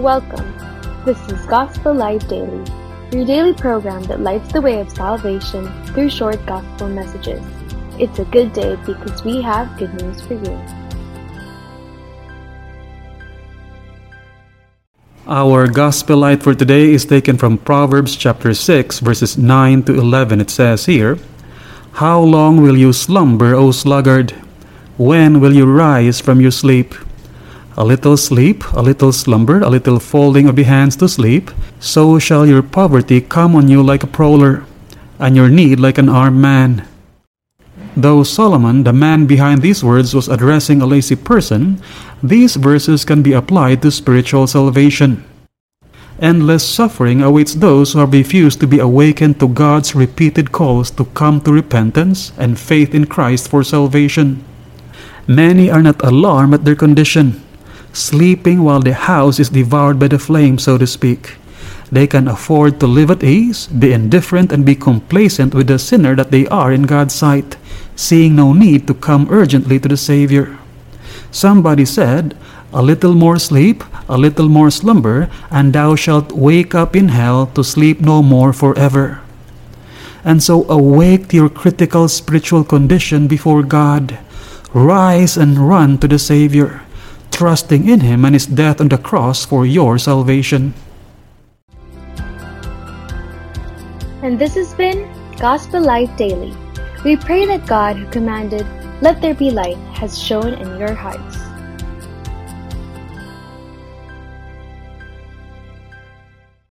Welcome. This is Gospel Light Daily, your daily program that lights the way of salvation through short gospel messages. It's a good day because we have good news for you. Our gospel light for today is taken from Proverbs chapter 6, verses 9 to 11. It says here, "How long will you slumber, O sluggard? When will you rise from your sleep? A little sleep, a little slumber, a little folding of the hands to sleep, so shall your poverty come on you like a prowler, and your need like an armed man." Though Solomon, the man behind these words, was addressing a lazy person, these verses can be applied to spiritual salvation. Endless suffering awaits those who have refused to be awakened to God's repeated calls to come to repentance and faith in Christ for salvation. Many are not alarmed at their condition, sleeping while the house is devoured by the flame, so to speak. They can afford to live at ease, be indifferent, and be complacent with the sinner that they are in God's sight, seeing no need to come urgently to the Savior. Somebody said, "A little more sleep, a little more slumber, and thou shalt wake up in hell to sleep no more forever." And so awake to your critical spiritual condition before God. Rise and run to the Savior, trusting in Him and His death on the cross for your salvation. And this has been Gospel Light Daily. We pray that God, who commanded, "Let there be light," has shone in your hearts.